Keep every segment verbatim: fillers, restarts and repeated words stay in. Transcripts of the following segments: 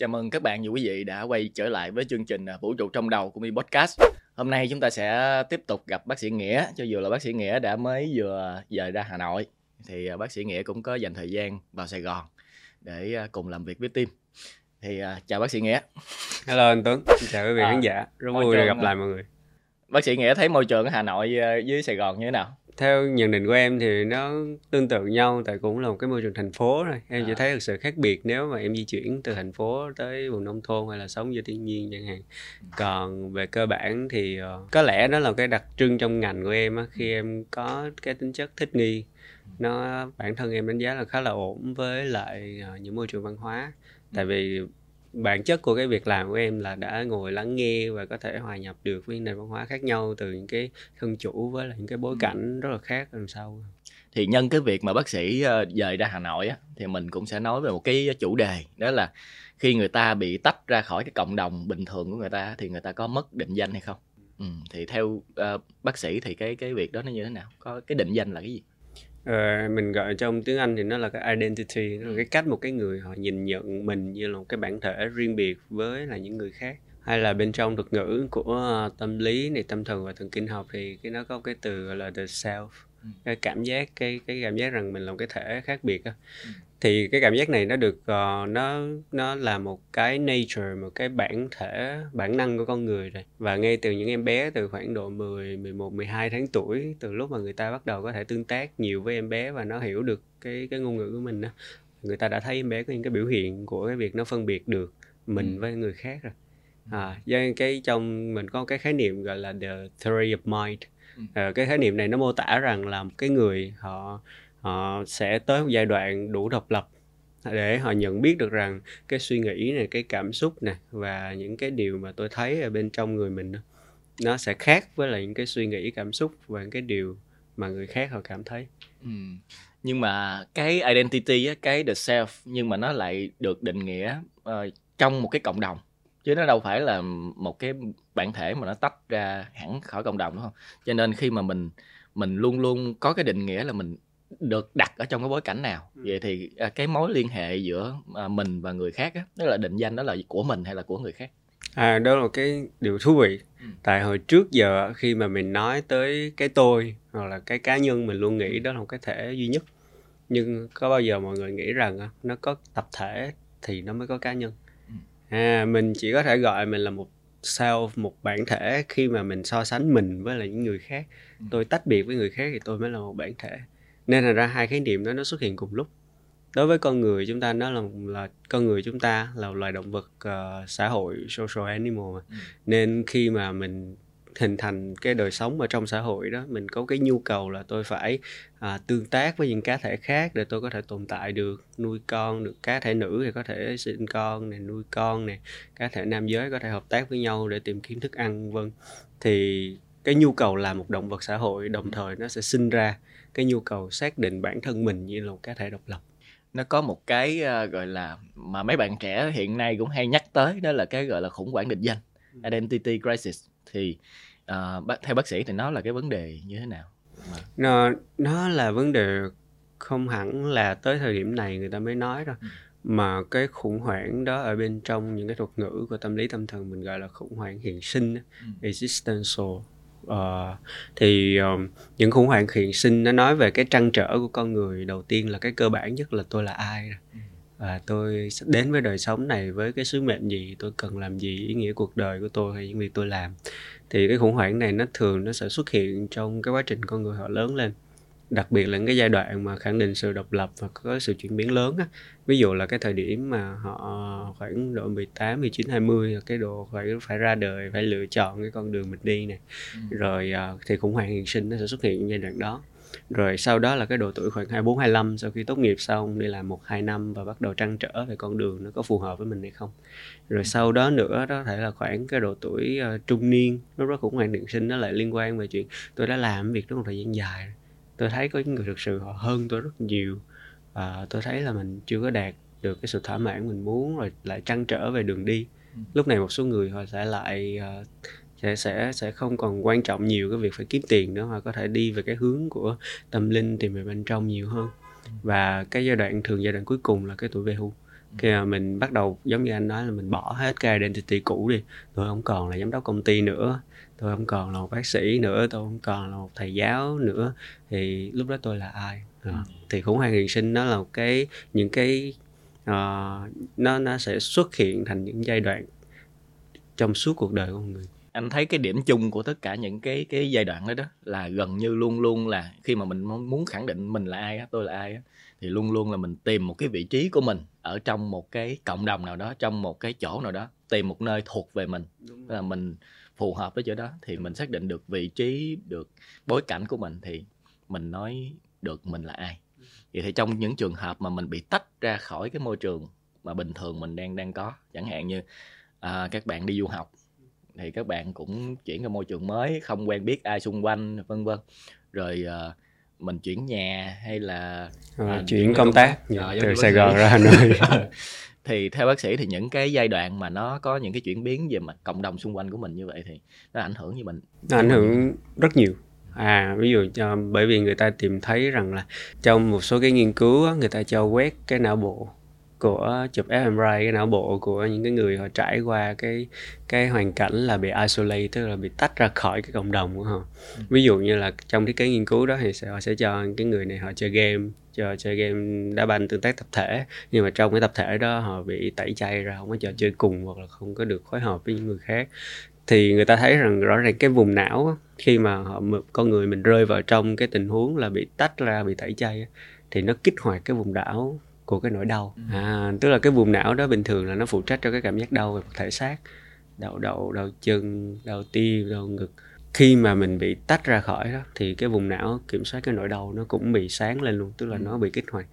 Chào mừng các bạn và quý vị đã quay trở lại với chương trình Vũ trụ trong đầu của ME Podcast. Hôm nay chúng ta sẽ tiếp tục gặp bác sĩ Nghĩa. Cho dù là bác sĩ Nghĩa đã mới vừa về ra Hà Nội, thì bác sĩ Nghĩa cũng có dành thời gian vào Sài Gòn để cùng làm việc với team. Thì chào bác sĩ Nghĩa. Hello anh Tuấn, chào quý vị khán à, giả. Rất vui gặp à. lại mọi người. Bác sĩ Nghĩa thấy môi trường ở Hà Nội với Sài Gòn như thế nào? Theo nhận định của em thì nó tương tự nhau, tại cũng là một cái môi trường thành phố rồi. Em à. chỉ thấy được sự khác biệt nếu mà em di chuyển từ thành phố tới vùng nông thôn hay là sống với thiên nhiên chẳng hạn. Còn về cơ bản thì uh, có lẽ đó là cái đặc trưng trong ngành của em á, khi em có cái tính chất thích nghi. Nó bản thân em đánh giá là khá là ổn với lại uh, những môi trường văn hóa. Tại vì bản chất của cái việc làm của em là đã ngồi lắng nghe và có thể hòa nhập được với nền văn hóa khác nhau, từ những cái thân chủ với những cái bối cảnh rất là khác đằng sau. Thì nhân cái việc mà bác sĩ dời ra Hà Nội á, thì mình cũng sẽ nói về một cái chủ đề, đó là khi người ta bị tách ra khỏi cái cộng đồng bình thường của người ta thì người ta có mất định danh hay không? Ừ, thì theo uh, bác sĩ thì cái cái việc đó nó như thế nào? Có cái định danh là cái gì? Uh, mình gọi trong tiếng Anh thì nó là cái identity, nó là cái cách một cái người họ nhìn nhận mình như là một cái bản thể riêng biệt với là những người khác. Hay là bên trong thuật ngữ của uh, tâm lý này, tâm thần và thần kinh học thì cái nó có cái từ gọi là the self, ừ. cái cảm giác cái cái cảm giác rằng mình là một cái thể khác biệt á. Ừ. Thì cái cảm giác này nó được uh, nó nó là một cái nature, một cái bản thể, bản năng của con người rồi. Và ngay từ những em bé từ khoảng độ mười, mười một, mười hai tháng tuổi, từ lúc mà người ta bắt đầu có thể tương tác nhiều với em bé và nó hiểu được cái cái ngôn ngữ của mình đó, người ta đã thấy em bé có những cái biểu hiện của cái việc nó phân biệt được mình ừ. với người khác rồi. À, do cái trong mình có cái khái niệm gọi là the theory of mind. À, cái khái niệm này nó mô tả rằng là một cái người họ họ sẽ tới một giai đoạn đủ độc lập để họ nhận biết được rằng cái suy nghĩ này, cái cảm xúc này và những cái điều mà tôi thấy ở bên trong người mình nó sẽ khác với lại những cái suy nghĩ, cảm xúc và những cái điều mà người khác họ cảm thấy. Ừ. Nhưng mà cái identity, cái the self, nhưng mà nó lại được định nghĩa uh, trong một cái cộng đồng, chứ nó đâu phải là một cái bản thể mà nó tách ra hẳn khỏi cộng đồng, đúng không? Cho nên khi mà mình mình luôn luôn có cái định nghĩa là mình được đặt ở trong cái bối cảnh nào, vậy thì cái mối liên hệ giữa mình và người khác á, tức là định danh đó là của mình hay là của người khác? À, đó là cái điều thú vị. Ừ. Tại hồi trước giờ khi mà mình nói tới cái tôi hoặc là cái cá nhân, mình luôn nghĩ đó là một cái thể duy nhất. Nhưng có bao giờ mọi người nghĩ rằng nó có tập thể thì nó mới có cá nhân? À, mình chỉ có thể gọi mình là một self, một bản thể khi mà mình so sánh mình với lại những người khác. Ừ. Tôi tách biệt với người khác thì tôi mới là một bản thể. Nên là ra hai khái niệm đó nó xuất hiện cùng lúc. Đối với con người chúng ta, nó là, là con người chúng ta là loài động vật uh, xã hội, social animal mà. Ừ. Nên khi mà mình hình thành cái đời sống ở trong xã hội đó, mình có cái nhu cầu là tôi phải à, tương tác với những cá thể khác để tôi có thể tồn tại được, nuôi con được. Cá thể nữ thì có thể sinh con này, nuôi con này, cá thể nam giới có thể hợp tác với nhau để tìm kiếm thức ăn vân. Thì cái nhu cầu là một động vật xã hội, đồng thời nó sẽ sinh ra cái nhu cầu xác định bản thân mình như là một cá thể độc lập. Nó có một cái uh, gọi là mà mấy bạn trẻ hiện nay cũng hay nhắc tới, đó là cái gọi là khủng hoảng định danh, identity crisis. Thì Uh, theo bác sĩ thì nó là cái vấn đề như thế nào? Nó, nó là vấn đề không hẳn là tới thời điểm này người ta mới nói đâu. Ừ. Mà cái khủng hoảng đó ở bên trong những cái thuật ngữ của tâm lý tâm thần mình gọi là khủng hoảng hiện sinh, ừ. existential. Uh, thì uh, những khủng hoảng hiện sinh nó nói về cái trăn trở của con người. Đầu tiên là cái cơ bản nhất là tôi là ai, ừ. và tôi đến với đời sống này với cái sứ mệnh gì, tôi cần làm gì, ý nghĩa cuộc đời của tôi hay những việc tôi làm. Thì cái khủng hoảng này nó thường nó sẽ xuất hiện trong cái quá trình con người họ lớn lên, đặc biệt là những cái giai đoạn mà khẳng định sự độc lập và có sự chuyển biến lớn á. Ví dụ là cái thời điểm mà họ khoảng độ mười tám, mười chín, hai mươi là cái độ phải phải ra đời, phải lựa chọn cái con đường mình đi này. Ừ. Rồi thì khủng hoảng hiện sinh nó sẽ xuất hiện giai đoạn đó. Rồi sau đó là cái độ tuổi khoảng hai mươi bốn, hai mươi lăm, sau khi tốt nghiệp xong đi làm một hai năm và bắt đầu trăn trở về con đường nó có phù hợp với mình hay không. Rồi sau đó nữa đó thể là khoảng cái độ tuổi uh, trung niên, lúc đó khủng hoảng định sinh nó lại liên quan về chuyện tôi đã làm việc đó một thời gian dài, tôi thấy có những người thực sự họ hơn tôi rất nhiều và tôi thấy là mình chưa có đạt được cái sự thỏa mãn mình muốn, rồi lại trăn trở về đường đi. Lúc này một số người họ sẽ lại uh, Sẽ, sẽ, sẽ không còn quan trọng nhiều cái việc phải kiếm tiền nữa, mà có thể đi về cái hướng của tâm linh, tìm về bên trong nhiều hơn. Và cái giai đoạn thường giai đoạn cuối cùng là cái tuổi về hưu. Khi mình bắt đầu giống như anh nói là mình bỏ hết cái identity cũ đi. Tôi không còn là giám đốc công ty nữa, tôi không còn là một bác sĩ nữa, tôi không còn là một thầy giáo nữa. Thì lúc đó tôi là ai? Ừ. Thì khủng hoảng hiện sinh nó là một cái, những cái uh, nó, nó sẽ xuất hiện thành những giai đoạn trong suốt cuộc đời của người. Anh thấy cái điểm chung của tất cả những cái, cái giai đoạn đó, đó là gần như luôn luôn là khi mà mình muốn khẳng định mình là ai, tôi là ai, thì luôn luôn là mình tìm một cái vị trí của mình ở trong một cái cộng đồng nào đó, trong một cái chỗ nào đó, tìm một nơi thuộc về mình, là mình phù hợp với chỗ đó, thì mình xác định được vị trí, được bối cảnh của mình thì mình nói được mình là ai. Vậy thì trong những trường hợp mà mình bị tách ra khỏi cái môi trường mà bình thường mình đang đang có, chẳng hạn như à, các bạn đi du học thì các bạn cũng chuyển ra môi trường mới, không quen biết ai xung quanh vân vân, rồi à, mình chuyển nhà hay là à, chuyển công tác từ Sài Gòn ra Hà Nội. Thì theo bác sĩ thì những cái giai đoạn mà nó có những cái chuyển biến về mặt cộng đồng xung quanh của mình như vậy thì nó ảnh hưởng như mình. Nó ảnh hưởng rất nhiều. À, ví dụ bởi vì người ta tìm thấy rằng là trong một số cái nghiên cứu người ta cho quét cái não bộ của chụp fMRI cái não bộ của những cái người họ trải qua cái cái hoàn cảnh là bị isolate, tức là bị tách ra khỏi cái cộng đồng của họ. Ừ. Ví dụ như là trong cái, cái nghiên cứu đó thì họ sẽ cho cái người này họ chơi game, cho chơi game đá banh tương tác tập thể, nhưng mà trong cái tập thể đó họ bị tẩy chay ra, không có trò chơi cùng hoặc là không có được phối hợp với những người khác. Thì người ta thấy rằng rõ ràng cái vùng não khi mà họ, con người mình rơi vào trong cái tình huống là bị tách ra, bị tẩy chay thì nó kích hoạt cái vùng não của cái nỗi đau. À, tức là cái vùng não đó bình thường là nó phụ trách cho cái cảm giác đau về thể xác, đau đầu, đau chân, đau tim, đau ngực. Khi mà mình bị tách ra khỏi đó thì cái vùng não kiểm soát cái nỗi đau nó cũng bị sáng lên luôn, tức là nó bị kích hoạt.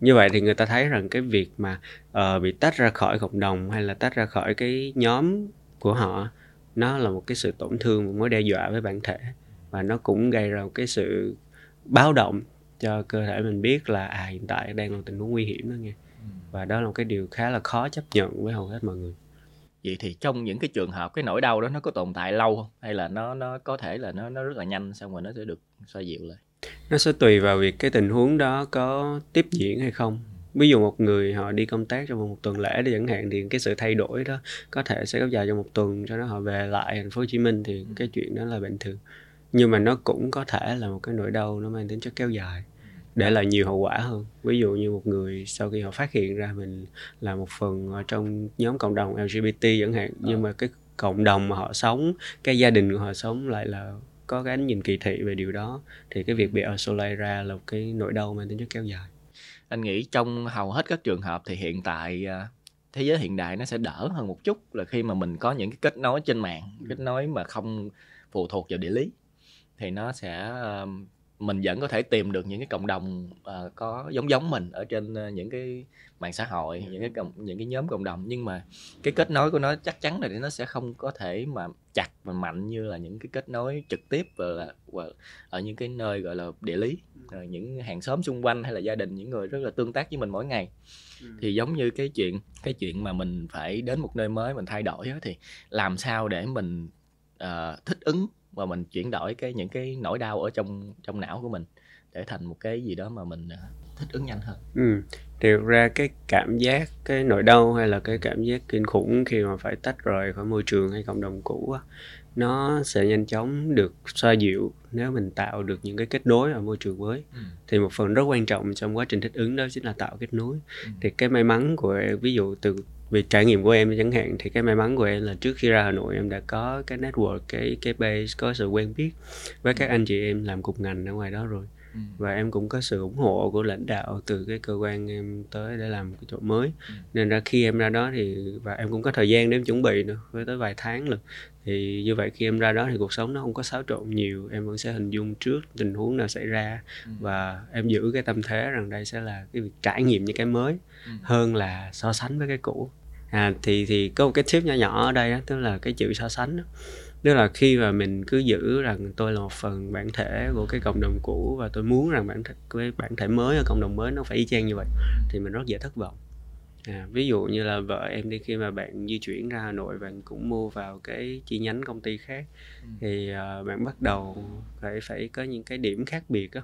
Như vậy thì người ta thấy rằng cái việc mà uh, bị tách ra khỏi cộng đồng hay là tách ra khỏi cái nhóm của họ nó là một cái sự tổn thương, một mối đe dọa với bản thể, và nó cũng gây ra một cái sự báo động cho cơ thể mình biết là à, hiện tại đang là tình huống nguy hiểm đó nghe. Và đó là một cái điều khá là khó chấp nhận với hầu hết mọi người. Vậy thì trong những cái trường hợp cái nỗi đau đó nó có tồn tại lâu không? Hay là nó nó có thể là nó nó rất là nhanh xong rồi nó sẽ được xoa dịu lại? Nó sẽ tùy vào việc cái tình huống đó có tiếp diễn hay không. Ví dụ một người họ đi công tác trong một tuần lễ đi chẳng hạn, thì cái sự thay đổi đó có thể sẽ kéo dài trong một tuần, cho nó họ về lại thành phố Hồ Chí Minh thì cái chuyện đó là bình thường. Nhưng mà nó cũng có thể là một cái nỗi đau nó mang tính chất kéo dài, để lại nhiều hậu quả hơn. Ví dụ như một người sau khi họ phát hiện ra mình là một phần ở trong nhóm cộng đồng lờ giê bê tê chẳng hạn, nhưng mà cái cộng đồng mà họ sống, cái gia đình của họ sống lại là có cái ánh nhìn kỳ thị về điều đó, thì cái việc bị isolate ra là một cái nỗi đau mang tính chất kéo dài. Anh nghĩ trong hầu hết các trường hợp thì hiện tại thế giới hiện đại nó sẽ đỡ hơn một chút, là khi mà mình có những cái kết nối trên mạng, kết nối mà không phụ thuộc vào địa lý, thì nó sẽ mình vẫn có thể tìm được những cái cộng đồng uh, có giống giống mình ở trên uh, những cái mạng xã hội, những cái cộng, những cái nhóm cộng đồng, nhưng mà cái kết nối của nó chắc chắn là nó sẽ không có thể mà chặt và mạnh như là những cái kết nối trực tiếp và, và ở những cái nơi gọi là địa lý, uh, những hàng xóm xung quanh hay là gia đình, những người rất là tương tác với mình mỗi ngày. Ừ. Thì giống như cái chuyện cái chuyện mà mình phải đến một nơi mới, mình thay đổi đó, thì làm sao để mình uh, thích ứng và mình chuyển đổi cái những cái nỗi đau ở trong trong não của mình để thành một cái gì đó mà mình thích ứng nhanh hơn. Ừ, thực ra cái cảm giác cái nỗi đau hay là cái cảm giác kinh khủng khi mà phải tách rời khỏi môi trường hay cộng đồng cũ á, nó sẽ nhanh chóng được xoa dịu nếu mình tạo được những cái kết nối ở môi trường mới. Ừ. Thì một phần rất quan trọng trong quá trình thích ứng đó chính là tạo kết nối. Ừ. Thì cái may mắn của ví dụ từ vì trải nghiệm của em chẳng hạn, thì cái may mắn của em là trước khi ra Hà Nội em đã có cái network, cái cái base, có sự quen biết với các anh chị em làm cùng ngành ở ngoài đó rồi. Ừ. Và em cũng có sự ủng hộ của lãnh đạo từ cái cơ quan em tới để làm cái chỗ mới. Ừ. Nên ra khi em ra đó thì và em cũng có thời gian để em chuẩn bị nữa, với tới vài tháng lận. Thì như vậy khi em ra đó thì cuộc sống nó không có xáo trộn nhiều, em vẫn sẽ hình dung trước tình huống nào xảy ra. Ừ. Và em giữ cái tâm thế rằng đây sẽ là cái việc trải nghiệm những cái mới. Ừ. Hơn là so sánh với cái cũ. À, thì, thì có một cái tip nhỏ nhỏ ở đây đó, tức là cái chữ so sánh đó. Tức là khi mà mình cứ giữ rằng tôi là một phần bản thể của cái cộng đồng cũ và tôi muốn rằng bản thể, cái bản thể mới ở cộng đồng mới nó phải y chang như vậy, thì mình rất dễ thất vọng. À, ví dụ như là vợ em đi, khi mà bạn di chuyển ra Hà Nội, bạn cũng mua vào cái chi nhánh công ty khác, thì uh, bạn bắt đầu phải, phải có những cái điểm khác biệt đó.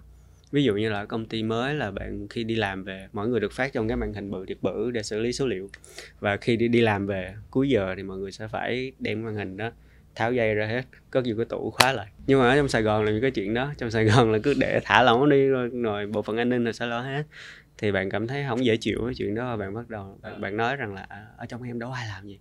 Ví dụ như là công ty mới là bạn khi đi làm về, mọi người được phát trong cái màn hình bự thiệt bự để xử lý số liệu. Và khi đi, đi làm về cuối giờ thì mọi người sẽ phải đem màn hình đó, tháo dây ra hết, cất vô cái tủ khóa lại. Nhưng mà ở trong Sài Gòn là những cái chuyện đó, trong Sài Gòn là cứ để thả lỏng đi rồi, rồi bộ phận an ninh là sẽ lo hết. Thì bạn cảm thấy không dễ chịu cái chuyện đó và bạn bắt đầu bạn, bạn nói rằng là ở trong em đâu ai làm gì.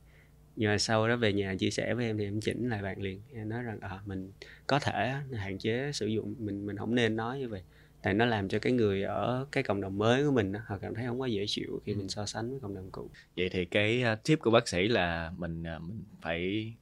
Nhưng mà sau đó về nhà chia sẻ với em thì em chỉnh lại bạn liền, em nói rằng à, mình có thể hạn chế sử dụng, mình mình không nên nói như vậy. Tại nó làm cho cái người ở cái cộng đồng mới của mình họ cảm thấy không quá dễ chịu khi ừ. mình so sánh với cộng đồng cũ. Vậy thì cái tip của bác sĩ là mình mình phải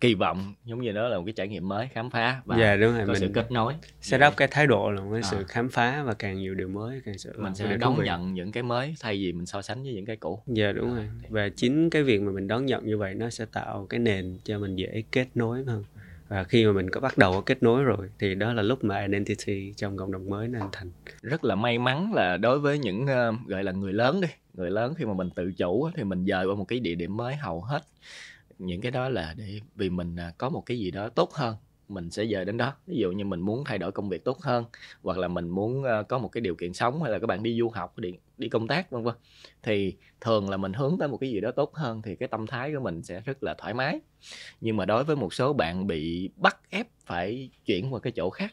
kỳ vọng giống như đó là một cái trải nghiệm mới, khám phá và yeah, đúng rồi. Có mình sự kết nối, set up cái thái độ là một cái à. sự khám phá và càng nhiều điều mới càng sự mình sẽ đón nhận những cái mới thay vì mình so sánh với những cái cũ. Dạ yeah, đúng à, rồi. Thì... và chính cái việc mà mình đón nhận như vậy nó sẽ tạo cái nền cho mình dễ kết nối hơn. Và khi mà mình có bắt đầu có kết nối rồi thì đó là lúc mà identity trong cộng đồng mới nó hình thành. Rất là may mắn là đối với những uh, gọi là người lớn đi, người lớn khi mà mình tự chủ thì mình dời qua một cái địa điểm mới, hầu hết những cái đó là để vì mình có một cái gì đó tốt hơn, mình sẽ dời đến đó. Ví dụ như mình muốn thay đổi công việc tốt hơn, hoặc là mình muốn có một cái điều kiện sống, hay là các bạn đi du học, đi, đi công tác vân vân. Thì thường là mình hướng tới một cái gì đó tốt hơn thì cái tâm thái của mình sẽ rất là thoải mái. Nhưng mà đối với một số bạn bị bắt ép phải chuyển qua cái chỗ khác.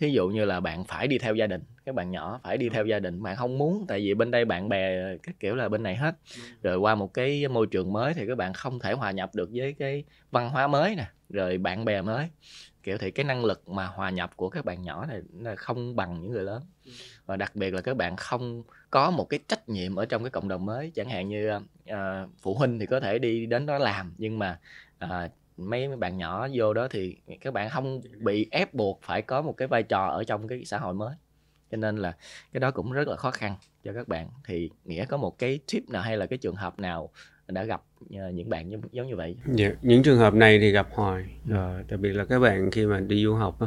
Thí dụ như là bạn phải đi theo gia đình, các bạn nhỏ phải đi theo gia đình, bạn không muốn tại vì bên đây bạn bè các kiểu là bên này hết. Rồi qua một cái môi trường mới thì các bạn không thể hòa nhập được với cái văn hóa mới nè, rồi bạn bè mới. Kiểu thì cái năng lực mà hòa nhập của các bạn nhỏ này là không bằng những người lớn. Và đặc biệt là các bạn không có một cái trách nhiệm ở trong cái cộng đồng mới. Chẳng hạn như uh, phụ huynh thì có thể đi đến đó làm, nhưng mà... Uh, mấy bạn nhỏ vô đó thì các bạn không bị ép buộc phải có một cái vai trò ở trong cái xã hội mới, cho nên là cái đó cũng rất là khó khăn cho các bạn. Thì Nghĩa có một cái tip nào hay là cái trường hợp nào đã gặp những bạn giống như vậy? Yeah, những trường hợp này thì gặp hoài, yeah. Đặc biệt là các bạn khi mà đi du học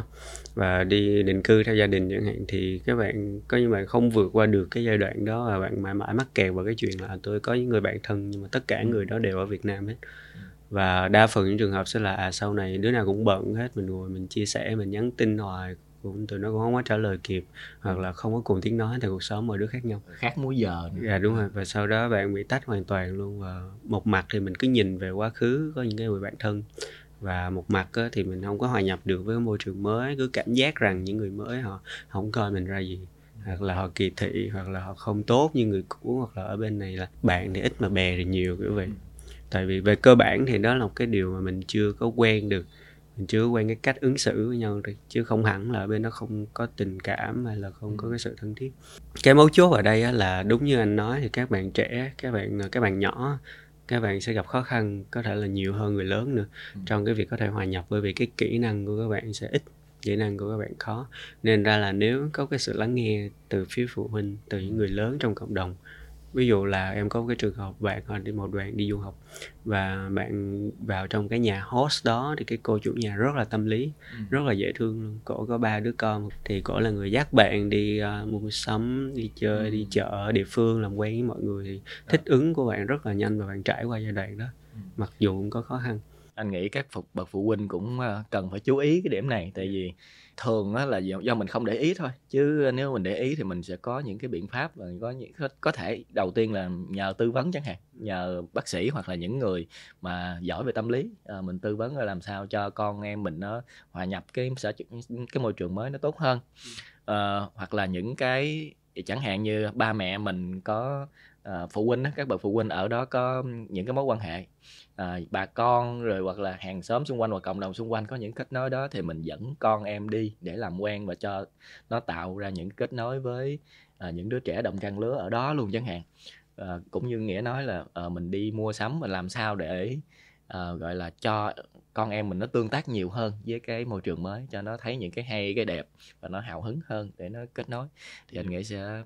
và đi định cư theo gia đình chẳng hạn, thì các bạn có những bạn không vượt qua được cái giai đoạn đó và bạn mãi mãi mắc kẹt vào cái chuyện là tôi có những người bạn thân nhưng mà tất cả người đó đều ở Việt Nam hết. Và đa phần những trường hợp sẽ là à, sau này đứa nào cũng bận hết, mình ngồi mình chia sẻ, mình nhắn tin hoài cũng tụi nó cũng không có trả lời kịp, hoặc là không có cùng tiếng nói, thì cuộc sống mỗi đứa khác nhau, khác múi giờ nữa. Dạ đúng rồi. Và sau đó bạn bị tách hoàn toàn luôn. Và một mặt thì mình cứ nhìn về quá khứ có những cái người bạn thân, và một mặt thì mình không có hòa nhập được với môi trường mới, cứ cảm giác rằng những người mới họ không coi mình ra gì, hoặc là họ kỳ thị, hoặc là họ không tốt như người cũ, hoặc là ở bên này là bạn thì ít mà bè thì nhiều kiểu vậy. Tại vì về cơ bản thì đó là một cái điều mà mình chưa có quen được, mình chưa có quen cái cách ứng xử với nhau rồi, chứ không hẳn là bên đó không có tình cảm hay là không có cái sự thân thiết. Cái mấu chốt ở đây là đúng như anh nói thì các bạn trẻ, các bạn các bạn nhỏ, các bạn sẽ gặp khó khăn có thể là nhiều hơn người lớn nữa trong cái việc có thể hòa nhập, bởi vì cái kỹ năng của các bạn sẽ ít, kỹ năng của các bạn khó. Nên ra là nếu có cái sự lắng nghe từ phía phụ huynh, từ những người lớn trong cộng đồng. Ví dụ là em có cái trường hợp bạn đi một đoạn đi du học và bạn vào trong cái nhà host đó, thì cái cô chủ nhà rất là tâm lý, ừ. rất là dễ thương luôn. Cổ có ba đứa con thì cổ là người dắt bạn đi uh, mua sắm, đi chơi, ừ. đi chợ địa phương, làm quen với mọi người, thì thích ừ. ứng của bạn rất là nhanh và bạn trải qua giai đoạn đó, ừ. mặc dù cũng có khó khăn. Anh nghĩ các bậc phụ huynh cũng cần phải chú ý cái điểm này, tại vì thường là do mình không để ý thôi, chứ nếu mình để ý thì mình sẽ có những cái biện pháp, và có những có thể đầu tiên là nhờ tư vấn chẳng hạn, nhờ bác sĩ hoặc là những người mà giỏi về tâm lý, mình tư vấn làm sao cho con em mình nó hòa nhập cái sở cái môi trường mới nó tốt hơn. À, hoặc là những cái chẳng hạn như ba mẹ mình có à, phụ huynh, các bậc phụ huynh ở đó có những cái mối quan hệ à, bà con rồi hoặc là hàng xóm xung quanh hoặc cộng đồng xung quanh có những kết nối đó, thì mình dẫn con em đi để làm quen và cho nó tạo ra những kết nối với à, những đứa trẻ đồng trang lứa ở đó luôn chẳng hạn. À, cũng như Nghĩa nói là à, mình đi mua sắm và làm sao để à, gọi là cho con em mình nó tương tác nhiều hơn với cái môi trường mới, cho nó thấy những cái hay, cái đẹp và nó hào hứng hơn để nó kết nối, thì anh nghĩ sẽ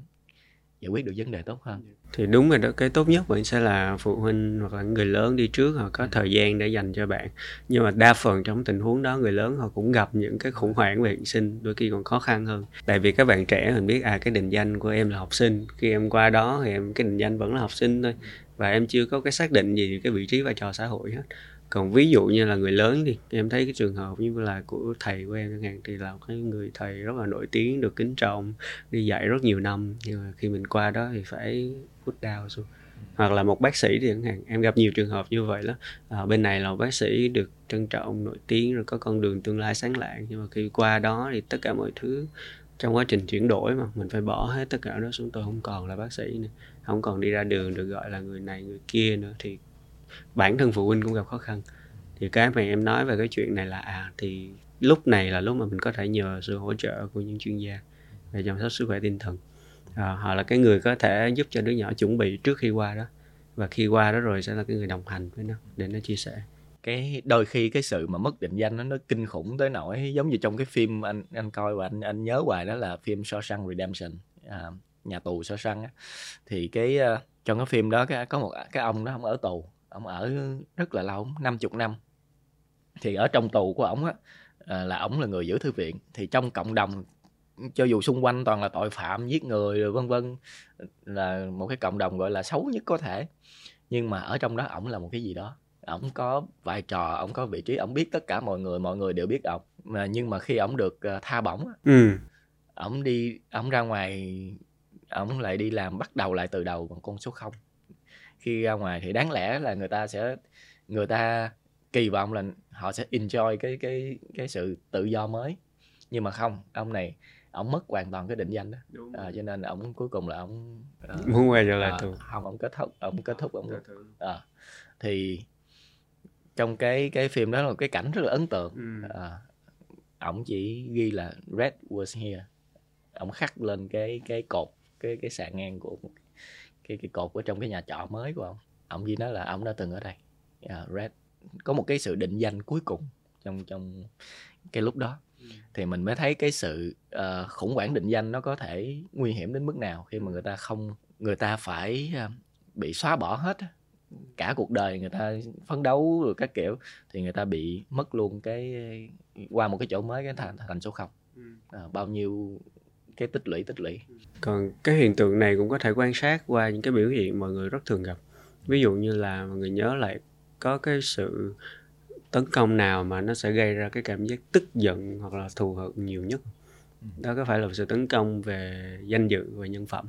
giải quyết được vấn đề tốt hơn. Thì đúng rồi đó, cái tốt nhất vẫn sẽ là phụ huynh hoặc là người lớn đi trước, họ có thời gian để dành cho bạn. Nhưng mà đa phần trong tình huống đó người lớn họ cũng gặp những cái khủng hoảng về hiện sinh, đôi khi còn khó khăn hơn. Tại vì các bạn trẻ mình biết à cái định danh của em là học sinh, khi em qua đó thì em cái định danh vẫn là học sinh thôi, và em chưa có cái xác định gì cái vị trí vai trò xã hội hết. Còn ví dụ như là người lớn thì em thấy cái trường hợp như là của thầy của em chẳng hạn, thì là một cái người thầy rất là nổi tiếng, được kính trọng, đi dạy rất nhiều năm, nhưng mà khi mình qua đó thì phải put down xuống. Hoặc là một bác sĩ thì chẳng hạn, em gặp nhiều trường hợp như vậy lắm. À, bên này là một bác sĩ được trân trọng, nổi tiếng, rồi có con đường tương lai sáng lạng, nhưng mà khi qua đó thì tất cả mọi thứ trong quá trình chuyển đổi mà mình phải bỏ hết tất cả đó xuống. Tôi không còn là bác sĩ nữa, không còn đi ra đường được gọi là người này người kia nữa, thì bản thân phụ huynh cũng gặp khó khăn. Thì cái mà em nói về cái chuyện này là à thì lúc này là lúc mà mình có thể nhờ sự hỗ trợ của những chuyên gia về chăm sóc sức khỏe tinh thần. À, họ là cái người có thể giúp cho đứa nhỏ chuẩn bị trước khi qua đó, và khi qua đó rồi sẽ là cái người đồng hành với nó để nó chia sẻ. Cái đôi khi cái sự mà mất định danh nó, nó kinh khủng tới nỗi giống như trong cái phim anh anh coi và anh anh nhớ hoài, đó là phim Shawshank Redemption, à, nhà tù Shawshank á. Thì cái trong cái phim đó cái, có một cái ông đó, ông ở tù, ông ở rất là lâu, năm mươi năm. Thì ở trong tù của ông á, là ông là người giữ thư viện. Thì trong cộng đồng, cho dù xung quanh toàn là tội phạm, giết người rồi vân vân, là một cái cộng đồng gọi là xấu nhất có thể, nhưng mà ở trong đó ổng là một cái gì đó, ổng có vai trò, ổng có vị trí, ổng biết tất cả mọi người, mọi người đều biết ổng. Mà nhưng mà khi ổng được tha bổng, ừ, ổng đi, ổng ra ngoài, ổng lại đi làm, bắt đầu lại từ đầu bằng con số không. Khi ra ngoài thì đáng lẽ là người ta sẽ, người ta kỳ vọng là họ sẽ enjoy cái cái cái sự tự do mới, nhưng mà không, ông này ổng mất hoàn toàn cái định danh đó, à, cho nên ổng cuối cùng là ổng uh, muốn quay trở lại uh, tù. Không, ổng kết thúc, ổng kết thúc, ổng à, thì trong cái cái phim đó là cái cảnh rất là ấn tượng. Ổng ừ. à, chỉ ghi là Red was here, ổng khắc lên cái cái cột, cái cái sàn ngang của một cái cái cột ở trong cái nhà trọ mới của ổng. Ổng ghi nói là ổng đã từng ở đây. À, Red có một cái sự định danh cuối cùng trong trong cái lúc đó. Thì mình mới thấy cái sự uh, khủng hoảng định danh nó có thể nguy hiểm đến mức nào, khi mà người ta không, người ta phải uh, bị xóa bỏ hết cả cuộc đời, người ta phấn đấu rồi các kiểu, thì người ta bị mất luôn cái, qua một cái chỗ mới cái thành, thành số không, uh, bao nhiêu cái tích lũy tích lũy. Còn cái hiện tượng này cũng có thể quan sát qua những cái biểu hiện mọi người rất thường gặp. Ví dụ như là mọi người nhớ lại có cái sự tấn công nào mà nó sẽ gây ra cái cảm giác tức giận hoặc là thù hận nhiều nhất. Đó có phải là sự tấn công về danh dự, về nhân phẩm.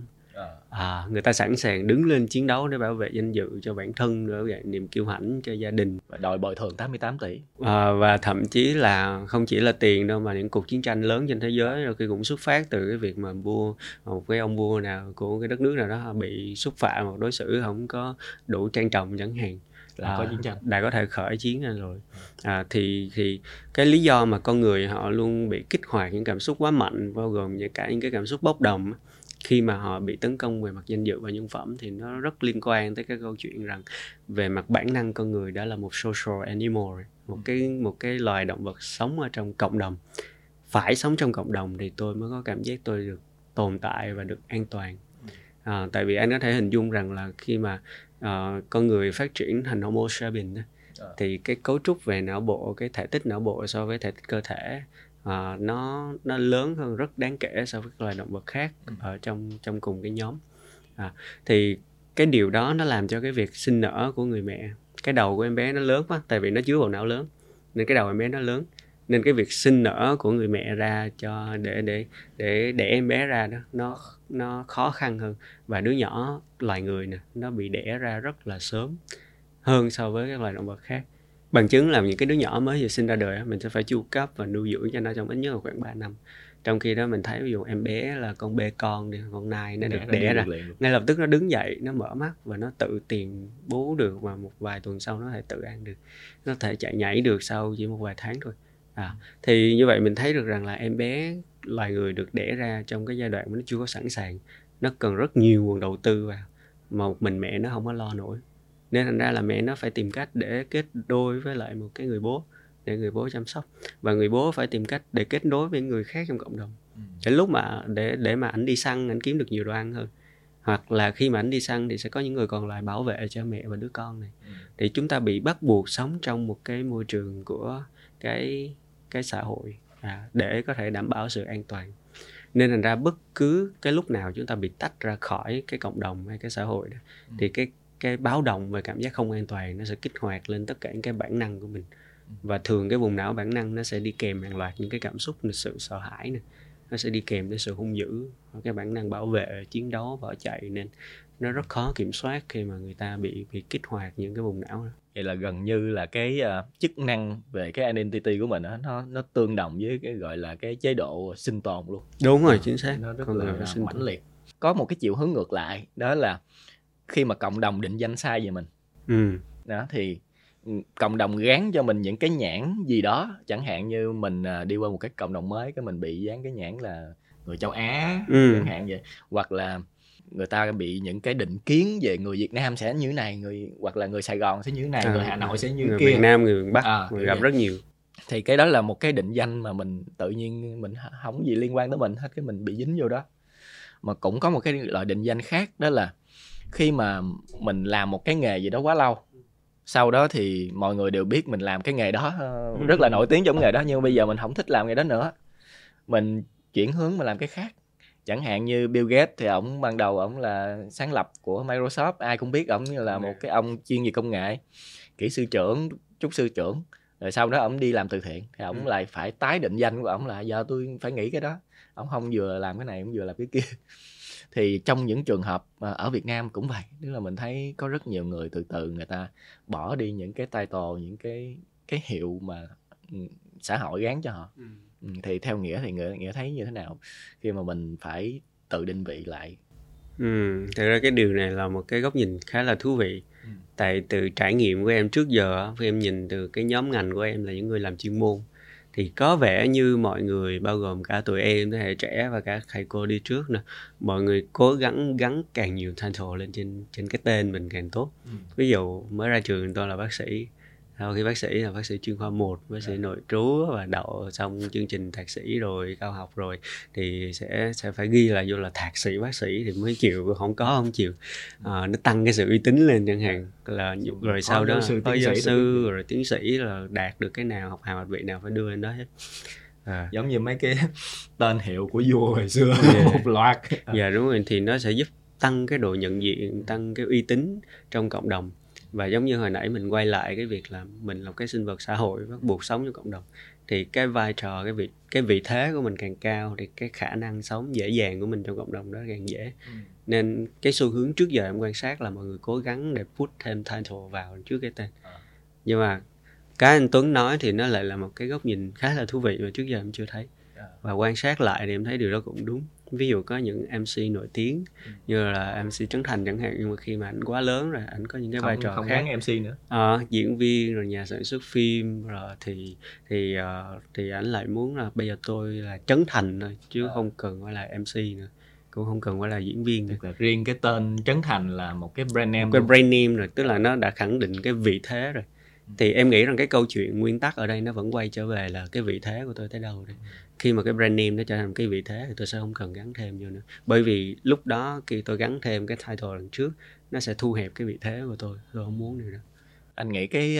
À, người ta sẵn sàng đứng lên chiến đấu để bảo vệ danh dự cho bản thân, để niềm kiêu hãnh cho gia đình, và đòi bồi thường tám mươi tám tỷ. À, và thậm chí là không chỉ là tiền đâu, mà những cuộc chiến tranh lớn trên thế giới đôi khi cũng xuất phát từ cái việc mà vua, một cái ông vua nào của cái đất nước nào đó bị xúc phạm hoặc đối xử không có đủ trang trọng chẳng hạn, là có chiến tranh, đã có thể khởi chiến ra rồi. À, thì thì cái lý do mà con người họ luôn bị kích hoạt những cảm xúc quá mạnh, bao gồm cả những cái cảm xúc bốc đồng khi mà họ bị tấn công về mặt danh dự và nhân phẩm, thì nó rất liên quan tới cái câu chuyện rằng về mặt bản năng con người đã là một social animal, một cái một cái loài động vật sống ở trong cộng đồng. Phải sống trong cộng đồng thì tôi mới có cảm giác tôi được tồn tại và được an toàn. À, tại vì anh có thể hình dung rằng là khi mà Uh, con người phát triển thành Homo sapiens à. thì cái cấu trúc về não bộ, cái thể tích não bộ so với thể tích cơ thể uh, nó nó lớn hơn rất đáng kể so với các loài động vật khác ừ. ở trong trong cùng cái nhóm. À, thì cái điều đó nó làm cho cái việc sinh nở của người mẹ, cái đầu của em bé nó lớn quá, tại vì nó chứa bộ não lớn nên cái đầu em bé nó lớn, nên cái việc sinh nở của người mẹ ra cho để để để đẻ em bé ra đó nó nó khó khăn hơn, và đứa nhỏ loài người nè nó bị đẻ ra rất là sớm hơn so với các loài động vật khác. Bằng chứng là những cái đứa nhỏ mới vừa sinh ra đời mình sẽ phải chu cấp và nuôi dưỡng cho nó trong ít nhất là khoảng ba năm, trong khi đó mình thấy ví dụ em bé là con bê con đi, con nai nó được đẻ ra ngay lập tức nó đứng dậy, nó mở mắt và nó tự tìm bú được, và một vài tuần sau nó có thể tự ăn được, nó có thể chạy nhảy được sau chỉ một vài tháng thôi. À, thì như vậy mình thấy được rằng là em bé loài người được đẻ ra trong cái giai đoạn mà nó chưa có sẵn sàng, nó cần rất nhiều nguồn đầu tư vào mà một mình mẹ nó không có lo nổi, nên thành ra là mẹ nó phải tìm cách để kết đôi với lại một cái người bố để người bố chăm sóc, và người bố phải tìm cách để kết nối với người khác trong cộng đồng đến lúc mà để để mà ảnh đi săn ảnh kiếm được nhiều đồ ăn hơn, hoặc là khi mà ảnh đi săn thì sẽ có những người còn lại bảo vệ cho mẹ và đứa con này. Thì chúng ta bị bắt buộc sống trong một cái môi trường của cái cái xã hội à, để có thể đảm bảo sự an toàn, nên thành ra bất cứ cái lúc nào chúng ta bị tách ra khỏi cái cộng đồng hay cái xã hội đó, ừ. thì cái cái báo động về cảm giác không an toàn nó sẽ kích hoạt lên tất cả những cái bản năng của mình. Và thường cái vùng não bản năng nó sẽ đi kèm hàng loạt những cái cảm xúc, những sự sợ hãi này, nó sẽ đi kèm với sự hung dữ, cái bản năng bảo vệ, chiến đấu, bỏ chạy, nên nó rất khó kiểm soát khi mà người ta bị bị kích hoạt những cái vùng não đó. Vậy là gần như là cái uh, chức năng về cái identity của mình đó, nó nó tương đồng với cái gọi là cái chế độ sinh tồn luôn. Đúng rồi, chính xác. Nó rất Còn là, là mãnh liệt. Có một cái chiều hướng ngược lại, đó là khi mà cộng đồng định danh sai về mình, ừ. đó thì cộng đồng gán cho mình những cái nhãn gì đó, chẳng hạn như mình đi qua một cái cộng đồng mới cái mình bị dán cái nhãn là người châu Á ừ. chẳng hạn vậy, hoặc là người ta bị những cái định kiến về người Việt Nam sẽ như này, người hoặc là người Sài Gòn sẽ như này, à, người Hà Nội sẽ như người kia, người Việt Nam, người Bắc à, người gặp rất nhiều. Thì cái đó là một cái định danh mà mình tự nhiên mình không gì liên quan tới mình hết, cái mình bị dính vô đó. Mà cũng có một cái loại định danh khác, đó là khi mà mình làm một cái nghề gì đó quá lâu, sau đó thì mọi người đều biết mình làm cái nghề đó, rất là nổi tiếng trong nghề đó, nhưng bây giờ mình không thích làm nghề đó nữa, mình chuyển hướng mà làm cái khác. Chẳng hạn như Bill Gates thì ổng ban đầu ổng là sáng lập của Microsoft, ai cũng biết ổng là một cái ông chuyên về công nghệ, kỹ sư trưởng, trúc sư trưởng, rồi sau đó ổng đi làm từ thiện, thì ổng lại phải tái định danh của ổng là giờ tôi phải nghĩ cái đó, ổng không vừa làm cái này ổng vừa làm cái kia. Thì trong những trường hợp ở Việt Nam cũng vậy, tức là mình thấy có rất nhiều người từ từ người ta bỏ đi những cái title, những cái cái hiệu mà xã hội gán cho họ. Ừ. Thì theo Nghĩa thì Nghĩa, Nghĩa thấy như thế nào khi mà mình phải tự định vị lại? Ừ, thật ra cái điều này là một cái góc nhìn khá là thú vị. Ừ. Tại từ trải nghiệm của em trước giờ, em nhìn từ cái nhóm ngành của em là những người làm chuyên môn, thì có vẻ như mọi người, bao gồm cả tụi em, thế hệ trẻ và cả thầy cô đi trước nữa, mọi người cố gắng gắn càng nhiều title lên trên trên cái tên mình càng tốt. Ừ. Ví dụ mới ra trường tôi là bác sĩ, sau khi bác sĩ là bác sĩ chuyên khoa một, bác sĩ nội trú, và đậu xong chương trình thạc sĩ rồi, cao học rồi, thì sẽ sẽ phải ghi là vô là thạc sĩ bác sĩ thì mới chịu, không có không chịu. À, nó tăng cái sự uy tín lên chẳng hạn, là rồi sau đó có giáo sư rồi tiến sĩ, là đạt được cái nào, học hàm học vị nào phải đưa lên đó hết. À. Giống như mấy cái tên hiệu của vua hồi xưa, yeah. một loạt. Dạ đúng rồi, thì nó sẽ giúp tăng cái độ nhận diện, tăng cái uy tín trong cộng đồng. Và giống như hồi nãy mình quay lại cái việc là mình là cái sinh vật xã hội bắt buộc sống trong cộng đồng, thì cái vai trò, cái vị, cái vị thế của mình càng cao thì cái khả năng sống dễ dàng của mình trong cộng đồng đó càng dễ. Ừ. Nên cái xu hướng trước giờ em quan sát là mọi người cố gắng để put thêm title vào trước cái tên. À. Nhưng mà cái anh Tuấn nói thì nó lại là một cái góc nhìn khá là thú vị mà trước giờ em chưa thấy. À. Và quan sát lại thì em thấy điều đó cũng đúng. Ví dụ có những em xê nổi tiếng như là em xê Trấn Thành chẳng hạn, nhưng mà khi mà ảnh quá lớn rồi, ảnh có những cái không, vai trò không khác, em xê nữa. À, diễn viên rồi nhà sản xuất phim rồi thì thì uh, thì ảnh lại muốn là bây giờ tôi là Trấn Thành thôi, chứ à. không cần phải là em xê nữa, cũng không cần phải là diễn viên nữa. Tức là riêng cái tên Trấn Thành là một cái brand name, một cái brand name rồi, tức là nó đã khẳng định cái vị thế rồi. Thì em nghĩ rằng cái câu chuyện nguyên tắc ở đây nó vẫn quay trở về là cái vị thế của tôi tới đâu đây. Khi mà cái brand name nó trở thành cái vị thế thì tôi sẽ không cần gắn thêm vô nữa. Bởi vì lúc đó khi tôi gắn thêm cái title lần trước, nó sẽ thu hẹp cái vị thế của tôi, tôi không muốn điều đó. Anh nghĩ cái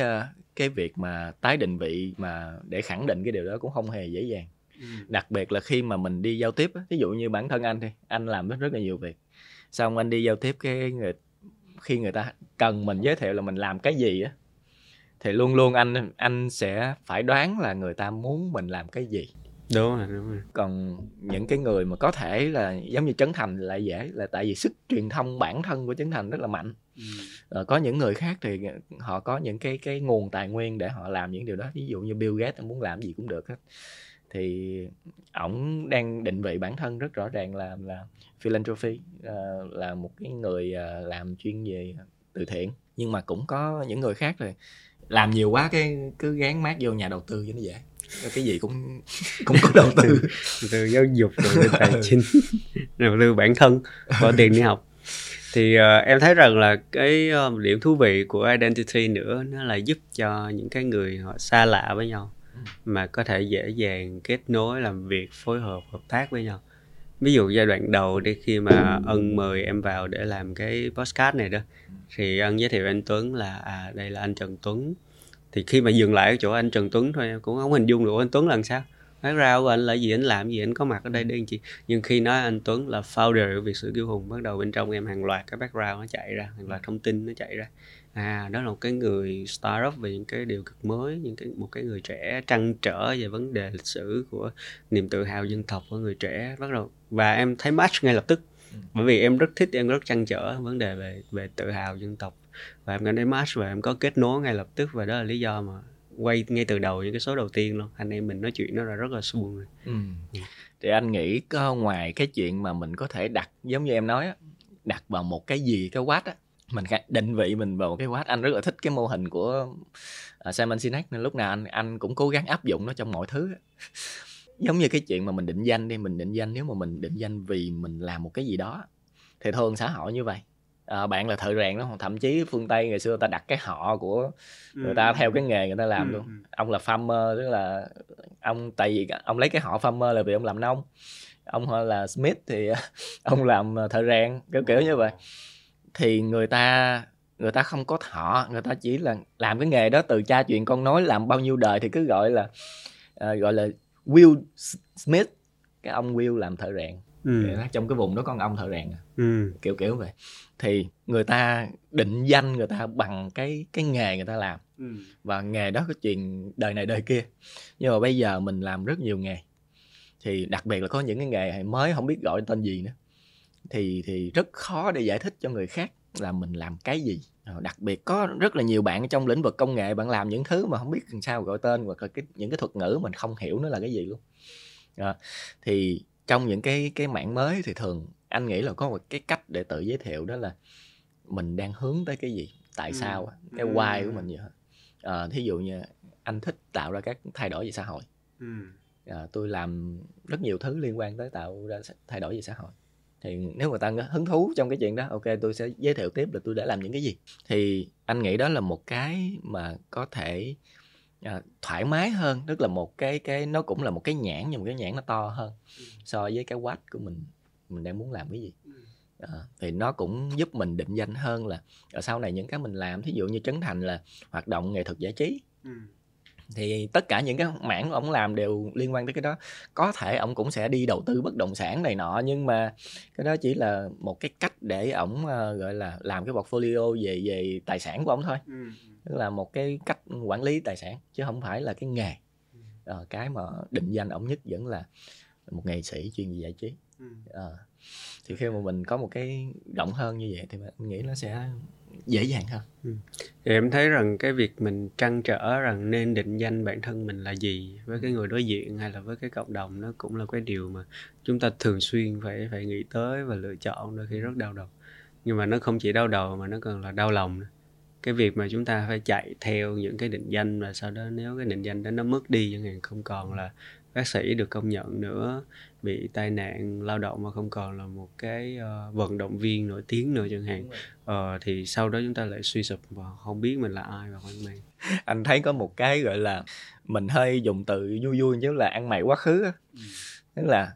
cái việc mà tái định vị mà để khẳng định cái điều đó cũng không hề dễ dàng. Ừ. Đặc biệt là khi mà mình đi giao tiếp, ví dụ như bản thân anh thì anh làm rất là nhiều việc. Xong anh đi giao tiếp cái người, khi người ta cần mình giới thiệu là mình làm cái gì á, thì luôn luôn anh anh sẽ phải đoán là người ta muốn mình làm cái gì. Đúng rồi, đúng rồi. Còn những cái người mà có thể là giống như Trấn Thành lại dễ, là tại vì sức truyền thông bản thân của Trấn Thành rất là mạnh. Ừ. Rồi có những người khác thì họ có những cái cái nguồn tài nguyên để họ làm những điều đó. Ví dụ như Bill Gates muốn làm gì cũng được hết. Thì ổng đang định vị bản thân rất rõ ràng là là philanthropy, là một cái người làm chuyên về từ thiện. Nhưng mà cũng có những người khác rồi làm nhiều quá cái cứ gán mác vô nhà đầu tư cho nó dễ, cái gì cũng cũng có đầu tư từ, từ giáo dục rồi tài chính, đầu tư bản thân, bỏ tiền đi học. Thì uh, em thấy rằng là cái uh, điểm thú vị của identity nữa, nó là giúp cho những cái người họ xa lạ với nhau mà có thể dễ dàng kết nối, làm việc, phối hợp, hợp tác với nhau. Ví dụ giai đoạn đầu đi, khi mà Ân mời em vào để làm cái podcast này đó, thì Ân giới thiệu anh Tuấn là à, đây là anh Trần Tuấn. Thì khi mà dừng lại ở chỗ anh Trần Tuấn thôi, em cũng không hình dung được anh Tuấn là làm sao. nói ra của anh là gì, anh làm gì, anh có mặt ở đây để anh chị. Nhưng khi nói anh Tuấn là founder của Việt Sử Kiêu Hùng, bắt đầu bên trong em hàng loạt cái background nó chạy ra, hàng loạt thông tin nó chạy ra. À, đó là một cái người start up về những cái điều cực mới, những cái một cái người trẻ trăn trở về vấn đề lịch sử của niềm tự hào dân tộc của người trẻ bắt đầu. Và em thấy match ngay lập tức, bởi vì em rất thích, em rất trăn trở vấn đề về về tự hào dân tộc, và em cảm thấy match và em có kết nối ngay lập tức. Và đó là lý do mà quay ngay từ đầu những cái số đầu tiên luôn, anh em mình nói chuyện nó là rất là suôn rồi. Ừ. Ừ. Thì anh nghĩ ngoài cái chuyện mà mình có thể đặt, giống như em nói á, đặt vào một cái gì, cái quát á, mình định vị mình vào cái quát. Anh rất là thích cái mô hình của Simon Sinek, nên lúc nào anh anh cũng cố gắng áp dụng nó trong mọi thứ. Giống như cái chuyện mà mình định danh đi, mình định danh, nếu mà mình định danh vì mình làm một cái gì đó thì thường xã hội như vậy. À, bạn là thợ rèn đó, thậm chí phương Tây ngày xưa người ta đặt cái họ của người ta ừ. theo cái nghề người ta làm ừ. luôn. Ông là farmer, tức là ông, tại vì ông lấy cái họ farmer là vì ông làm nông, ông là Smith thì ông làm thợ rèn, kiểu kiểu như vậy. Thì người ta người ta không có họ, người ta chỉ là làm cái nghề đó từ cha truyền con nối, làm bao nhiêu đời thì cứ gọi là uh, gọi là Will Smith, cái ông Will làm thợ rèn. Ừ. Trong cái vùng đó có ông thợ rèn à. ừ. Kiểu kiểu vậy. Thì người ta định danh người ta bằng cái, cái nghề người ta làm. ừ. Và nghề đó có chuyện đời này đời kia. Nhưng mà bây giờ mình làm rất nhiều nghề, thì đặc biệt là có những cái nghề mới không biết gọi tên gì nữa, thì, thì rất khó để giải thích cho người khác là mình làm cái gì. Đặc biệt có rất là nhiều bạn trong lĩnh vực công nghệ, bạn làm những thứ mà không biết làm sao gọi tên, hoặc là cái, những cái thuật ngữ mình không hiểu nó là cái gì luôn. à, Thì trong những cái, cái mảng mới thì thường anh nghĩ là có một cái cách để tự giới thiệu, đó là mình đang hướng tới cái gì, tại ừ. sao, cái why ừ. của mình vậy. À, thí dụ như anh thích tạo ra các thay đổi về xã hội. ừ. à, Tôi làm rất nhiều thứ liên quan tới tạo ra thay đổi về xã hội. Thì nếu người ta hứng thú trong cái chuyện đó, ok, tôi sẽ giới thiệu tiếp là tôi đã làm những cái gì. Thì anh nghĩ đó là một cái mà có thể à, thoải mái hơn, tức là một cái cái nó cũng là một cái nhãn, nhưng mà cái nhãn nó to hơn so với cái what của mình mình đang muốn làm cái gì. à, Thì nó cũng giúp mình định danh hơn là ở sau này những cái mình làm. Thí dụ như Trấn Thành là hoạt động nghệ thuật giải trí, ừ. thì tất cả những cái mảng ông làm đều liên quan tới cái đó. Có thể ông cũng sẽ đi đầu tư bất động sản này nọ, nhưng mà cái đó chỉ là một cái cách để ông gọi là làm cái portfolio về về tài sản của ông thôi. ừ. Tức là một cái cách quản lý tài sản, chứ không phải là cái nghề. à, Cái mà định danh ông nhất vẫn là một nghệ sĩ chuyên về giải trí. à, Thì khi mà mình có một cái rộng hơn như vậy thì mình nghĩ nó sẽ dễ dàng hơn. ừ. Thì em thấy rằng cái việc mình trăn trở rằng nên định danh bản thân mình là gì với cái người đối diện hay là với cái cộng đồng, nó cũng là cái điều mà chúng ta thường xuyên phải phải nghĩ tới và lựa chọn, đôi khi rất đau đầu. Nhưng mà nó không chỉ đau đầu mà nó còn là đau lòng. Cái việc mà chúng ta phải chạy theo những cái định danh, và sau đó nếu cái định danh đó nó mất đi chẳng hạn, không còn là bác sĩ được công nhận nữa, bị tai nạn lao động mà không còn là một cái uh, vận động viên nổi tiếng nữa chẳng hạn, uh, thì sau đó chúng ta lại suy sụp và không biết mình là ai và hoang mang. Anh thấy có một cái gọi là mình hơi dùng từ vui vui chứ là ăn mày quá khứ á. ừ. Tức là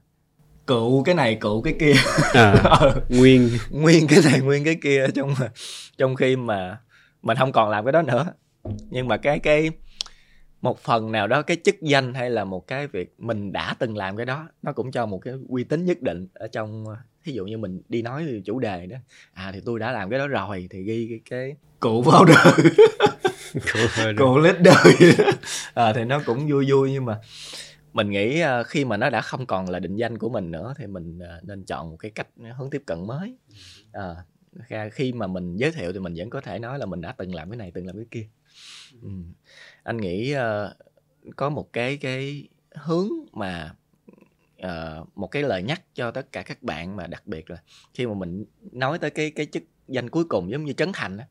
cựu cái này cựu cái kia, à, ờ, nguyên nguyên cái này nguyên cái kia, trong trong khi mà mình không còn làm cái đó nữa. Nhưng mà cái cái một phần nào đó cái chức danh hay là một cái việc mình đã từng làm cái đó, nó cũng cho một cái uy tín nhất định ở trong. Thí dụ như mình đi nói chủ đề đó, à thì tôi đã làm cái đó rồi, thì ghi cái, cái... cụ vào đời cụ lết đời. À, thì nó cũng vui vui, nhưng mà mình nghĩ khi mà nó đã không còn là định danh của mình nữa thì mình nên chọn một cái cách hướng tiếp cận mới. À, khi mà mình giới thiệu thì mình vẫn có thể nói là mình đã từng làm cái này, từng làm cái kia. Ừ. Anh nghĩ uh, có một cái cái hướng mà uh, một cái lời nhắc cho tất cả các bạn, mà đặc biệt là khi mà mình nói tới cái cái chức danh cuối cùng, giống như Trấn Thành á.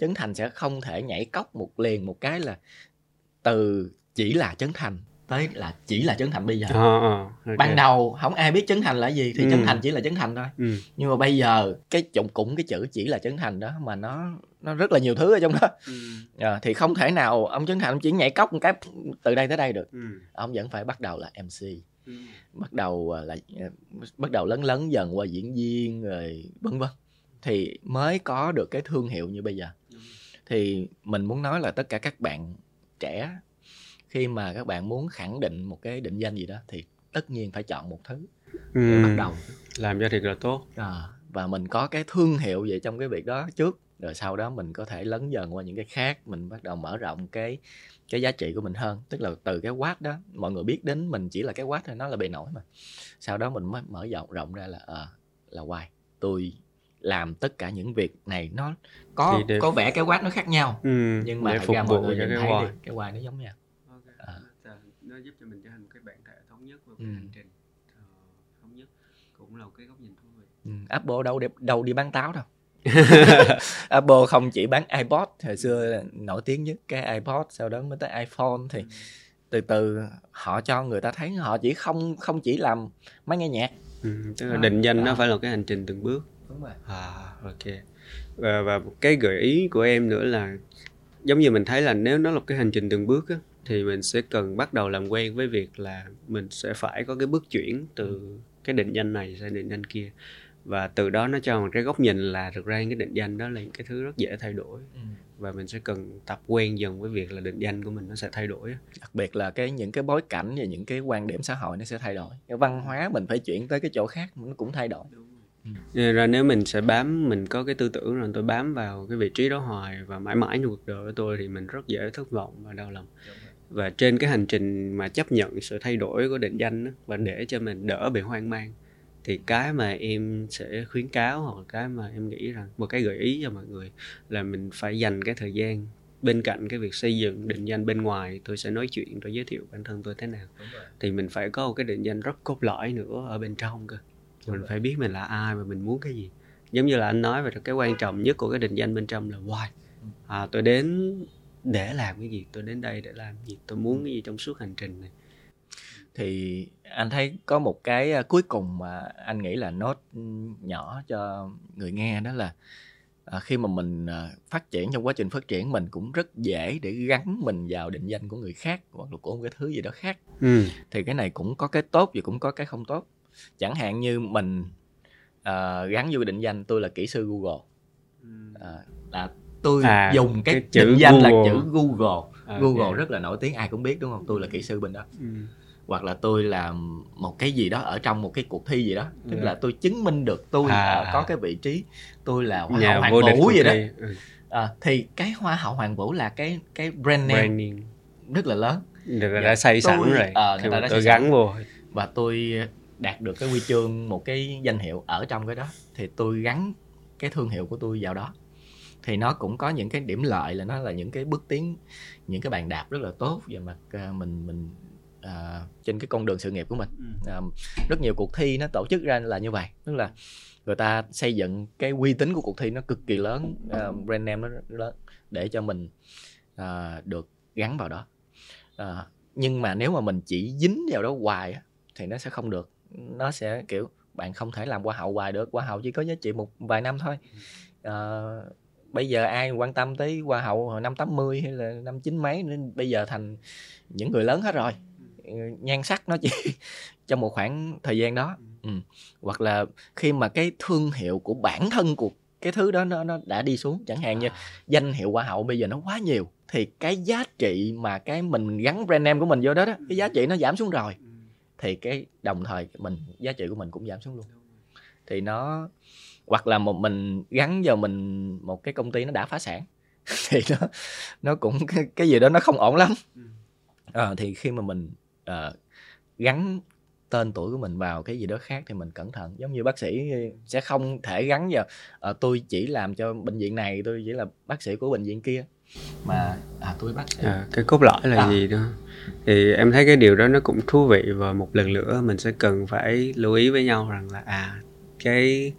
Trấn Thành sẽ không thể nhảy cóc một liền một cái là từ chỉ là Trấn Thành tới là chỉ là Trấn Thành bây giờ. À, à, okay. Ban đầu không ai biết Trấn Thành là gì thì ừ. Trấn Thành chỉ là Trấn Thành thôi. ừ. Nhưng mà bây giờ cái chủng cũng cái chữ chỉ là Trấn Thành đó mà nó nó rất là nhiều thứ ở trong đó. ừ. À, thì không thể nào ông Trấn Thành ông chỉ nhảy cóc một cái từ đây tới đây được. ừ. Ông vẫn phải bắt đầu là em xê, ừ. bắt đầu là bắt đầu lấn lấn dần qua diễn viên rồi vân vân, thì mới có được cái thương hiệu như bây giờ. ừ. Thì mình muốn nói là tất cả các bạn trẻ khi mà các bạn muốn khẳng định một cái định danh gì đó thì tất nhiên phải chọn một thứ để bắt đầu làm cho thiệt là tốt, à, và mình có cái thương hiệu về trong cái việc đó trước, rồi sau đó mình có thể lấn dần qua những cái khác, mình bắt đầu mở rộng cái cái giá trị của mình hơn. Tức là từ cái quát đó mọi người biết đến mình chỉ là cái quát thôi, nó là bề nổi mà, sau đó mình mới mở rộng rộng ra là à, là hoài tôi làm tất cả những việc này, nó có để... có vẻ cái quát nó khác nhau, ừ, nhưng mà thực ra mọi người nhìn thấy đi, cái hoài nó giống nhau. Okay. À. Nó giúp cho mình trở thành một cái bản thể thống nhất và một cái ừ. hành trình uh, thống nhất, cũng là một cái góc nhìn thú vị. Ừ. Apple đâu đẹp, đâu đi bán táo đâu. Apple không chỉ bán iPod, hồi xưa là nổi tiếng nhất cái iPod, sau đó mới tới iPhone thì ừ. từ từ họ cho người ta thấy họ chỉ không không chỉ làm máy nghe nhạc. Ừ, tức là à, định danh à. nó phải là cái hành trình từng bước. Đúng rồi. À, ok. Và, và cái gợi ý của em nữa là giống như mình thấy là nếu nó là cái hành trình từng bước á, thì mình sẽ cần bắt đầu làm quen với việc là mình sẽ phải có cái bước chuyển từ cái định danh này sang định danh kia. Và từ đó nó cho một cái góc nhìn là thực ra cái định danh đó là những cái thứ rất dễ thay đổi. Ừ. Và mình sẽ cần tập quen dần với việc là định danh của mình nó sẽ thay đổi. Đặc biệt là cái những cái bối cảnh và những cái quan điểm xã hội nó sẽ thay đổi. Cái văn hóa mình phải chuyển tới cái chỗ khác nó cũng thay đổi. Đúng. Nên ra nếu mình sẽ bám, mình có cái tư tưởng là tôi bám vào cái vị trí đó hoài và mãi mãi trong cuộc đời của tôi thì mình rất dễ thất vọng và đau lòng. Và trên cái hành trình mà chấp nhận sự thay đổi của định danh đó, và để cho mình đỡ bị hoang mang, thì cái mà em sẽ khuyến cáo hoặc cái mà em nghĩ rằng một cái gợi ý cho mọi người là mình phải dành cái thời gian bên cạnh cái việc xây dựng định danh bên ngoài, tôi sẽ nói chuyện, tôi giới thiệu bản thân tôi thế nào, thì mình phải có một cái định danh rất cốt lõi nữa ở bên trong cơ. Mình phải biết mình là ai và mình muốn cái gì. Giống như là anh nói về cái quan trọng nhất của cái định danh bên trong là why. À, tôi đến để làm cái gì, tôi đến đây để làm cái gì, tôi muốn cái gì trong suốt hành trình này. Thì anh thấy có một cái cuối cùng mà anh nghĩ là nốt nhỏ cho người nghe, đó là khi mà mình phát triển, trong quá trình phát triển mình cũng rất dễ để gắn mình vào định danh của người khác hoặc là của một cái thứ gì đó khác. Ừ. Thì cái này cũng có cái tốt và cũng có cái không tốt. Chẳng hạn như mình uh, gắn vô định danh tôi là kỹ sư Google, uh, là tôi à, dùng cái, cái chữ định danh Google. Là chữ Google à, Google yeah. rất là nổi tiếng, ai cũng biết đúng không, tôi là kỹ sư bên đó, ừ. hoặc là tôi làm một cái gì đó ở trong một cái cuộc thi gì đó, tức yeah. là tôi chứng minh được tôi à, có cái vị trí, tôi là hoa hậu hoàng vũ gì đó, ừ. à, thì cái hoa hậu hoàng vũ là cái cái brand name rất là lớn, người ta đã xây tôi, sẵn rồi, à, người ta đã tôi gắn sẵn. Vô và tôi đạt được cái huy chương, một cái danh hiệu ở trong cái đó thì tôi gắn cái thương hiệu của tôi vào đó, thì nó cũng có những cái điểm lợi là nó là những cái bước tiến, những cái bàn đạp rất là tốt về mặt mình mình à, trên cái con đường sự nghiệp của mình. À, rất nhiều cuộc thi nó tổ chức ra là như vậy, tức là người ta xây dựng cái uy tín của cuộc thi nó cực kỳ lớn, à, brand name nó lớn để cho mình à, được gắn vào đó. À, nhưng mà nếu mà mình chỉ dính vào đó hoài thì nó sẽ không được, nó sẽ kiểu bạn không thể làm hoa hậu hoài được, hoa hậu chỉ có giá trị một vài năm thôi. À, bây giờ ai quan tâm tới hoa hậu hồi năm tám mươi hay là năm chín mấy, nên bây giờ thành những người lớn hết rồi, nhan sắc nó chỉ trong một khoảng thời gian đó. Ừ. Hoặc là khi mà cái thương hiệu của bản thân của cái thứ đó nó nó đã đi xuống, chẳng hạn như danh hiệu hoa hậu bây giờ nó quá nhiều, thì cái giá trị mà cái mình gắn brand name của mình vô đó, đó cái giá trị nó giảm xuống rồi, thì cái đồng thời mình giá trị của mình cũng giảm xuống luôn. Thì nó hoặc là một mình gắn vào mình một cái công ty nó đã phá sản thì nó nó cũng cái, cái gì đó nó không ổn lắm. À, thì khi mà mình à, gắn tên tuổi của mình vào cái gì đó khác thì mình cẩn thận, giống như bác sĩ sẽ không thể gắn vào à, tôi chỉ làm cho bệnh viện này, tôi chỉ là bác sĩ của bệnh viện kia, mà à, tôi bác sĩ à, cái cốt lõi là à. gì đó. Thì em thấy cái điều đó nó cũng thú vị, và một lần nữa mình sẽ cần phải lưu ý với nhau rằng là à, cái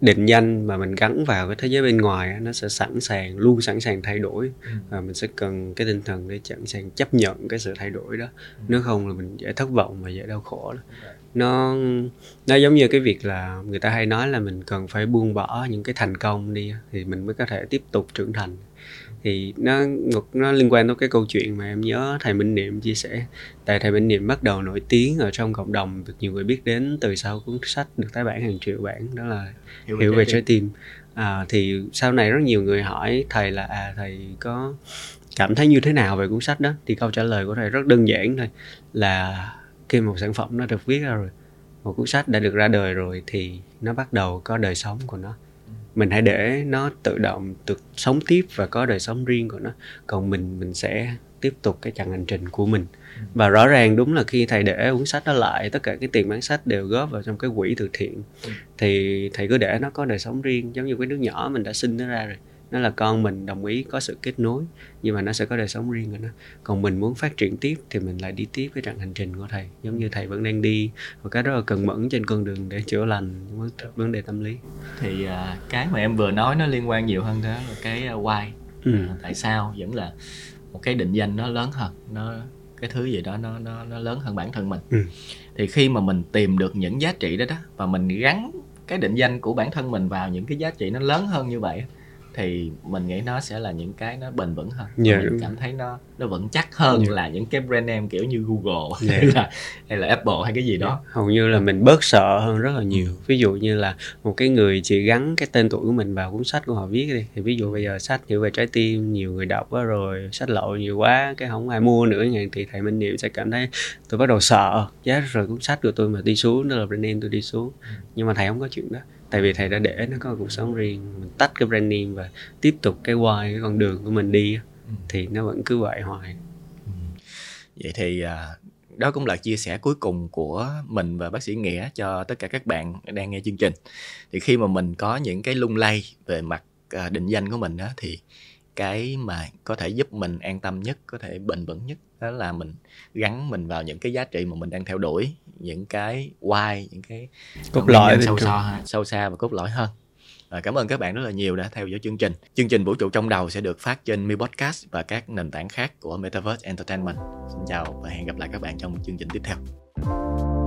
định danh mà mình gắn vào cái thế giới bên ngoài nó sẽ sẵn sàng, luôn sẵn sàng thay đổi, và mình sẽ cần cái tinh thần để sẵn sàng chấp nhận cái sự thay đổi đó, nếu không là mình dễ thất vọng và dễ đau khổ đó. Nó, nó giống như cái việc là người ta hay nói là mình cần phải buông bỏ những cái thành công đi thì mình mới có thể tiếp tục trưởng thành. Thì nó, nó liên quan tới cái câu chuyện mà em nhớ thầy Minh Niệm chia sẻ. Tại thầy Minh Niệm bắt đầu nổi tiếng ở trong cộng đồng, được nhiều người biết đến từ sau cuốn sách được tái bản hàng triệu bản, đó là Hiểu, Hiểu về trái tim. À, thì sau này rất nhiều người hỏi thầy là à, thầy có cảm thấy như thế nào về cuốn sách đó? Thì câu trả lời của thầy rất đơn giản thôi, là khi một sản phẩm nó được viết ra rồi, một cuốn sách đã được ra đời rồi, thì nó bắt đầu có đời sống của nó. Mình hãy để nó tự động được sống tiếp và có đời sống riêng của nó. Còn mình mình sẽ tiếp tục cái chặng hành trình của mình. Và rõ ràng đúng là khi thầy để cuốn sách đó lại, tất cả cái tiền bán sách đều góp vào trong cái quỹ từ thiện, thì thầy cứ để nó có đời sống riêng. Giống như cái đứa nhỏ mình đã sinh nó ra rồi, nó là con mình, đồng ý có sự kết nối, nhưng mà nó sẽ có đời sống riêng của nó. Còn mình muốn phát triển tiếp thì mình lại đi tiếp cái chặng hành trình của thầy, giống như thầy vẫn đang đi một cái rất là cần mẫn trên con đường để chữa lành vấn đề tâm lý. Thì cái mà em vừa nói nó liên quan nhiều hơn, đó là cái why. ừ. Tại sao? Vẫn là một cái định danh nó lớn hơn, nó cái thứ gì đó nó nó nó lớn hơn bản thân mình. ừ. Thì khi mà mình tìm được những giá trị đó đó và mình gắn cái định danh của bản thân mình vào những cái giá trị nó lớn hơn như vậy, thì mình nghĩ nó sẽ là những cái nó bền vững hơn. yeah. Mình cảm thấy nó nó vững chắc hơn yeah. là những cái brand name kiểu như Google yeah. hay là hay là Apple hay cái gì đó. yeah. Hầu như là mình bớt sợ hơn rất là nhiều. Ví dụ như là một cái người chỉ gắn cái tên tuổi của mình vào cuốn sách của họ viết đi, thì ví dụ bây giờ sách hiểu về trái tim nhiều người đọc quá rồi, sách lậu nhiều quá cái không ai mua nữa, thì thầy Minh Niệm sẽ cảm thấy tôi bắt đầu sợ giá rồi cuốn sách của tôi mà đi xuống, đó là brand name tôi đi xuống. Nhưng mà thầy không có chuyện đó, tại vì thầy đã để nó có cuộc sống riêng. Mình tách cái brand name và tiếp tục cái why, cái con đường của mình đi, thì nó vẫn cứ vậy hoài. Vậy thì đó cũng là chia sẻ cuối cùng của mình và bác sĩ Nghĩa cho tất cả các bạn đang nghe chương trình. Thì khi mà mình có những cái lung lay về mặt định danh của mình đó, thì cái mà có thể giúp mình an tâm nhất, có thể bền vững nhất, đó là mình gắn mình vào những cái giá trị mà mình đang theo đuổi, những cái why, những cái cốt lõi sâu xa, sâu xa và cốt lõi hơn. À, cảm ơn các bạn rất là nhiều đã theo dõi chương trình. Chương trình Vũ Trụ Trong Đầu sẽ được phát trên em e Podcast và các nền tảng khác của Metaverse Entertainment. Xin chào và hẹn gặp lại các bạn trong chương trình tiếp theo.